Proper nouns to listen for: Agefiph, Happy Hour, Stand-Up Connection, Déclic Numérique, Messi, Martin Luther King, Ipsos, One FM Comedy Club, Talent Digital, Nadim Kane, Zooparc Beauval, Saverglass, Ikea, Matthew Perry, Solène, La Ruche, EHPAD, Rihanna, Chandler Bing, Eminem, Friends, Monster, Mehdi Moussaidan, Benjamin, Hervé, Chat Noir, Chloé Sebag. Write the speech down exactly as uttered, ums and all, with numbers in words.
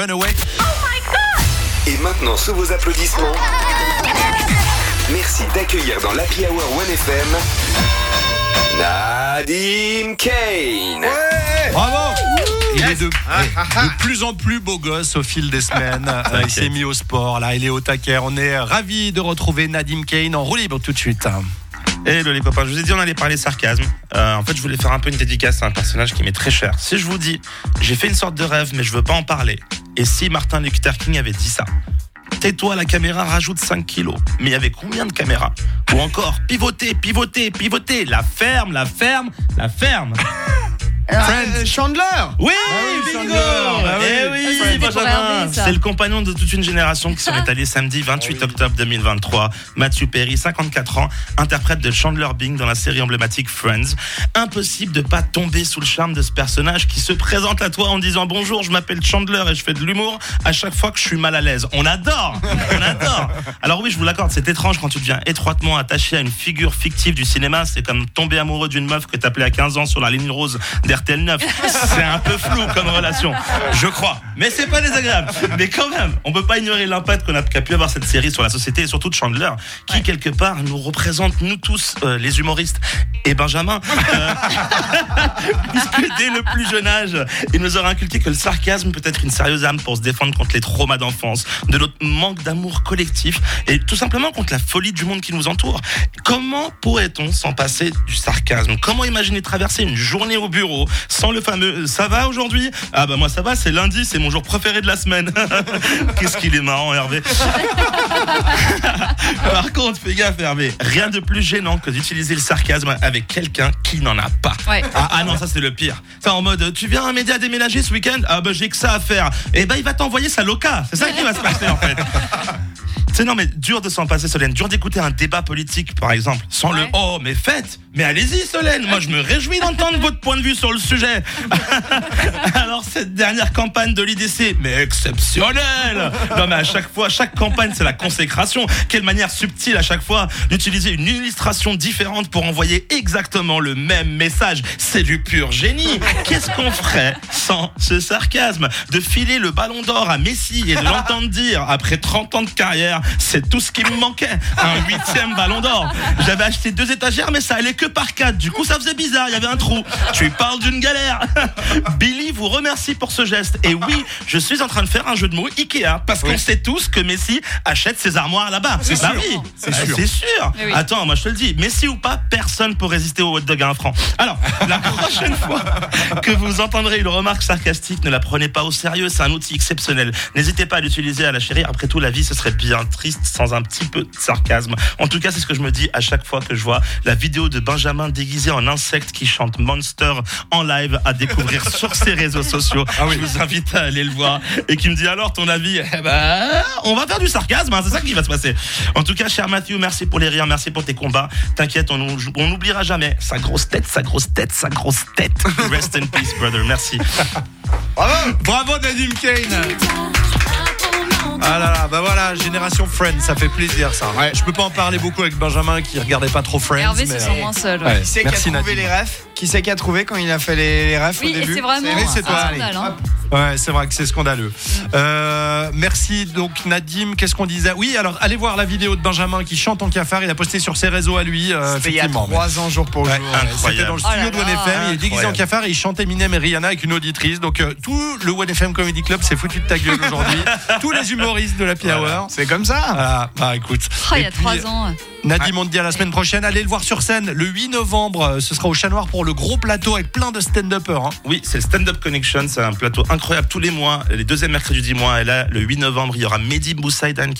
Runaway. Oh my God! Et maintenant, sous vos applaudissements, merci d'accueillir dans l'Happy Hour One F M Nadim Kane. Ouais. Bravo. Il yes. est de, ah, ah, ah. de plus en plus beau gosse au fil des semaines. euh, il s'est mis au sport, là, il est au taquet. On est ravis de retrouver Nadim Kane en roue libre tout de suite. Hello les copains, je vous ai dit on allait parler sarcasme. euh, En fait je voulais faire un peu une dédicace à un personnage qui m'est très cher. Si je vous dis, j'ai fait une sorte de rêve mais je veux pas en parler. Et si Martin Luther King avait dit ça? Tais-toi la caméra, rajoute cinq kilos. Mais il y avait combien de caméras? Ou encore, pivoter, pivoter, pivoter. La ferme, la ferme, la ferme. Friends. Chandler. Oui, ah oui Chandler. Ah oui, eh oui, oui Benjamin. C'est le compagnon de toute une génération qui serait allé samedi vingt-huit octobre deux mille vingt-trois. Matthew Perry, cinquante-quatre ans, interprète de Chandler Bing dans la série emblématique Friends. Impossible de pas tomber sous le charme de ce personnage qui se présente à toi en disant bonjour, je m'appelle Chandler et je fais de l'humour à chaque fois que je suis mal à l'aise. On adore, on adore. Alors oui, je vous l'accorde, c'est étrange quand tu deviens étroitement attaché à une figure fictive du cinéma. C'est comme tomber amoureux d'une meuf que t'appelais à quinze ans sur la ligne rose derrière T L neuf. C'est un peu flou comme relation, je crois, mais c'est pas désagréable. Mais quand même, on peut pas ignorer l'impact qu'on a pu avoir cette série sur la société et surtout de Chandler, qui ouais. quelque part nous représente nous tous, euh, les humoristes et Benjamin, euh, puisque dès le plus jeune âge, il nous aura inculqué que le sarcasme peut être une sérieuse arme pour se défendre contre les traumas d'enfance, de notre manque d'amour collectif et tout simplement contre la folie du monde qui nous entoure. Comment pourrait-on s'en passer du sarcasme? Comment imaginer traverser une journée au bureau sans le fameux « ça va aujourd'hui ?»« Ah bah moi ça va, c'est lundi, c'est mon jour préféré de la semaine. » Qu'est-ce qu'il est marrant Hervé. Par contre, fais gaffe Hervé, rien de plus gênant que d'utiliser le sarcasme avec quelqu'un qui n'en a pas. Ouais. Ah, ah non, ça c'est le pire. Ça en mode « tu viens m'aider à déménager ce week-end ? Ah bah j'ai que ça à faire. » Eh bah il va t'envoyer sa loca, c'est ça qui va se passer en fait. C'est non mais dur de s'en passer Solène, dur d'écouter un débat politique par exemple, sans ouais. le « oh mais faites, mais allez-y Solène, moi je me réjouis d'entendre votre point de vue sur le sujet. » Alors cette dernière campagne de l'I D C, mais exceptionnelle. Non mais à chaque fois, chaque campagne c'est la consécration, quelle manière subtile à chaque fois d'utiliser une illustration différente pour envoyer exactement le même message, c'est du pur génie. Qu'est-ce qu'on ferait sans ce sarcasme? De filer le ballon d'or à Messi et de l'entendre dire après trente ans de carrière: c'est tout ce qui me manquait, un huitième ballon d'or. J'avais acheté deux étagères mais ça allait que par quatre, du coup ça faisait bizarre, il y avait un trou. Tu parles d'une galère. Billy vous remercie pour ce geste. Et oui, je suis en train de faire un jeu de mots Ikea, parce oui. qu'on sait tous que Messi achète ses armoires là-bas. C'est bah sûr, oui. c'est, bah, sûr. c'est sûr oui. Attends, moi je te le dis, Messi ou pas, personne peut résister au hot dog à un franc. Alors, la prochaine fois que vous entendrez une remarque sarcastique, ne la prenez pas au sérieux, c'est un outil exceptionnel. N'hésitez pas à l'utiliser, à la chérir. Après tout, la vie, ce serait bien triste sans un petit peu de sarcasme. En tout cas, c'est ce que je me dis à chaque fois que je vois la vidéo de Benjamin déguisé en insecte qui chante Monster en live, à découvrir sur ses réseaux sociaux. Ah oui. Je vous invite à aller le voir. Et qui me dit alors ton avis? Eh ben, on va faire du sarcasme, hein, c'est ça qui va se passer. En tout cas, cher Mathieu, merci pour les rires, merci pour tes combats. T'inquiète, on, on n'oubliera jamais. Sa grosse tête, sa grosse tête, sa grosse tête. Rest in peace, brother. Merci. Bravo, bravo Nadim Kane. Ah là là, bah voilà, génération Friends, ça fait plaisir ça. Ouais. Je peux pas en parler beaucoup avec Benjamin qui regardait pas trop Friends. Hervé se sent moins seul. Ouais. Qui c'est qui a trouvé Nadim. les refs? Qui c'est qui a trouvé quand il a fait les, les refs oui, au début? C'est vraiment c'est, c'est toi. Scandale, hein. Ouais, c'est vrai que c'est scandaleux. Euh, merci donc Nadim. Qu'est-ce qu'on disait? Oui, alors allez voir la vidéo de Benjamin qui chante en cafard. Il a posté sur ses réseaux à lui. Euh, C'était il y a trois ans jour pour ouais, jour. Incroyable. C'était dans le studio oh de One F M. Incroyable. Il est déguisé en cafard et il chante Eminem et Rihanna avec une auditrice. Donc euh, tout le One F M Comedy Club s'est foutu de ta gueule aujourd'hui. Tous les humoristes de la Happy Hour. C'est comme ça. Ah, bah écoute. Oh, il y a trois ans. Nadim, on te dit à la semaine prochaine. Allez le voir sur scène le huit novembre. Ce sera au Chat Noir pour le gros plateau avec plein de stand-uppers. Hein. Oui, c'est le Stand-Up Connection. C'est un plateau incroyable tous les mois, les deuxièmes mercredis du mois. Et là, le huit novembre, il y aura Mehdi Moussaidan